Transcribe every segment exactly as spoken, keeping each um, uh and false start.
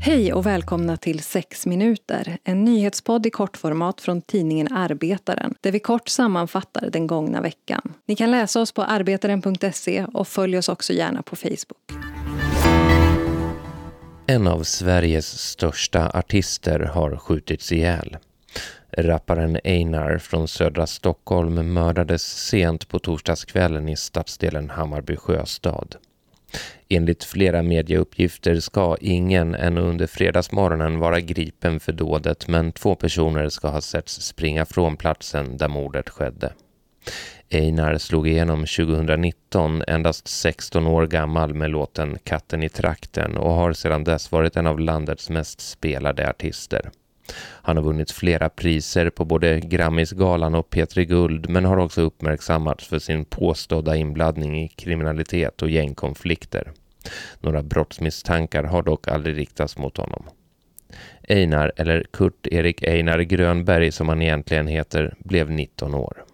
Hej och välkomna till sex minuter, en nyhetspodd i kortformat från tidningen Arbetaren, där vi kort sammanfattar den gångna veckan. Ni kan läsa oss på arbetaren punkt se och följ oss också gärna på Facebook. En av Sveriges största artister har skjutits ihjäl. Rapparen Einar från södra Stockholm mördades sent på torsdagskvällen i stadsdelen Hammarby Sjöstad. Enligt flera medieuppgifter ska ingen än under fredagsmorgonen vara gripen för dådet, men två personer ska ha setts springa från platsen där mordet skedde. Einar slog igenom tjugonitton, endast sexton år gammal, med låten Katten i trakten och har sedan dess varit en av landets mest spelade artister. Han har vunnit flera priser på både Grammisgalan och Petriguld, men har också uppmärksammats för sin påstådda inblandning i kriminalitet och gängkonflikter. Några brottsmisstankar har dock aldrig riktats mot honom. Einar, eller Kurt-Erik Einar Grönberg som han egentligen heter, blev nitton år.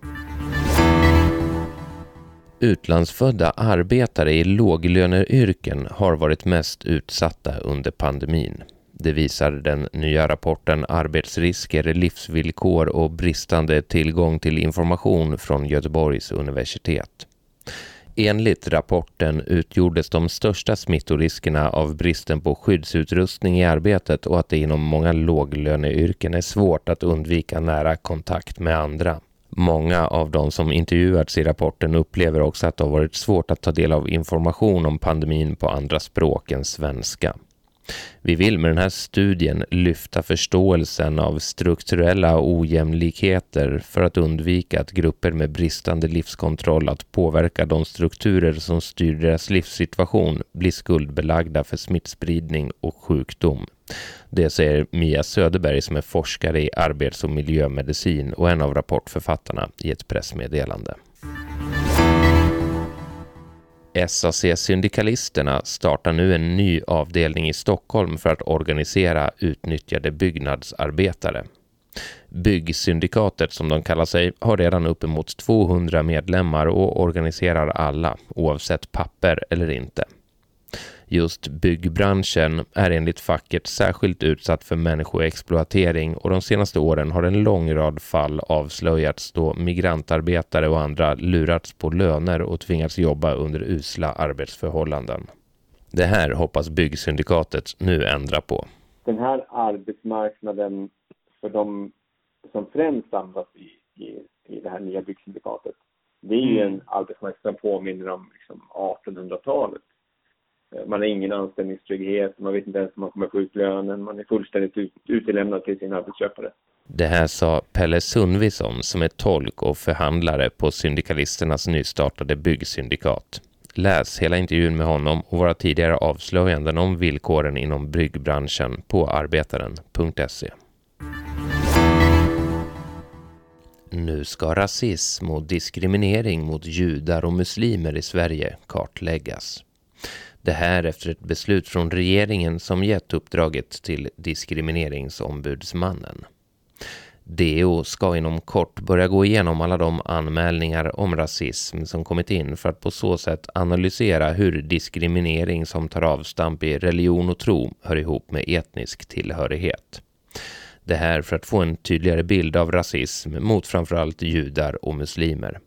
Utlandsfödda arbetare i låglöneyrken har varit mest utsatta under pandemin. Det visar den nya rapporten Arbetsrisker, livsvillkor och bristande tillgång till information från Göteborgs universitet. Enligt rapporten utgjordes de största smittoriskerna av bristen på skyddsutrustning i arbetet och att det inom många låglöneyrken är svårt att undvika nära kontakt med andra. Många av de som intervjuats i rapporten upplever också att det har varit svårt att ta del av information om pandemin på andra språk än svenska. Vi vill med den här studien lyfta förståelsen av strukturella ojämlikheter för att undvika att grupper med bristande livskontroll att påverka de strukturer som styr deras livssituation blir skuldbelagda för smittspridning och sjukdom. Det säger Mia Söderberg som är forskare i arbets- och miljömedicin och en av rapportförfattarna i ett pressmeddelande. S A C-syndikalisterna startar nu en ny avdelning i Stockholm för att organisera utnyttjade byggnadsarbetare. Byggsyndikatet, som de kallar sig, har redan uppemot tvåhundra medlemmar och organiserar alla, oavsett papper eller inte. Just byggbranschen är enligt facket särskilt utsatt för människoexploatering, och de senaste åren har en lång rad fall avslöjats då migrantarbetare och andra lurats på löner och tvingats jobba under usla arbetsförhållanden. Det här hoppas byggsyndikatet nu ändra på. Den här arbetsmarknaden för de som främst samlas i, i, i det här nya byggsyndikatet, det är ju en arbetsmarknad som påminner om liksom artonhundratalet. Man har ingen anställningstrygghet, man vet inte ens om man kommer få ut lönen, man är fullständigt ut- utelämnad till sin arbetsköpare. Det här sa Pelle Sundvisson som är tolk och förhandlare på syndikalisternas nystartade byggsyndikat. Läs hela intervjun med honom och våra tidigare avslöjanden om villkoren inom byggbranschen på arbetaren punkt se. Nu ska rasism och diskriminering mot judar och muslimer i Sverige kartläggas. Det här efter ett beslut från regeringen som gett uppdraget till diskrimineringsombudsmannen. D O ska inom kort börja gå igenom alla de anmälningar om rasism som kommit in för att på så sätt analysera hur diskriminering som tar avstamp i religion och tro hör ihop med etnisk tillhörighet. Det här för att få en tydligare bild av rasism mot framförallt judar och muslimer.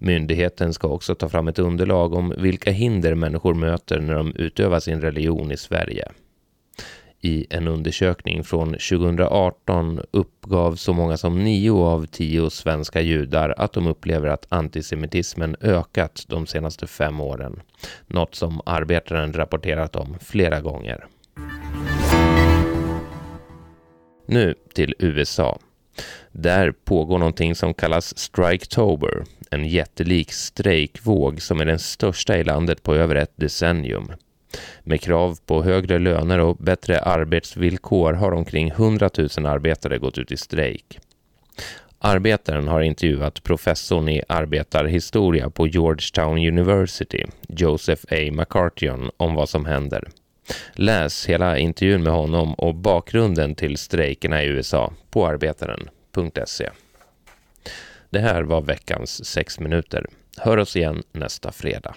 Myndigheten ska också ta fram ett underlag om vilka hinder människor möter när de utövar sin religion i Sverige. I en undersökning från tjugoarton uppgav så många som nio av tio svenska judar att de upplever att antisemitismen ökat de senaste fem åren. Något som Arbetaren rapporterat om flera gånger. Nu till U S A. Där pågår någonting som kallas Striketober, en jättelik strejkvåg som är den största i landet på över ett decennium. Med krav på högre löner och bättre arbetsvillkor har omkring hundratusen arbetare gått ut i strejk. Arbetaren har intervjuat professorn i arbetarhistoria på Georgetown University, Joseph A. McCartion, om vad som händer. Läs hela intervjun med honom och bakgrunden till strejkerna i U S A på arbetaren punkt se. Det här var veckans sex minuter. Hör oss igen nästa fredag.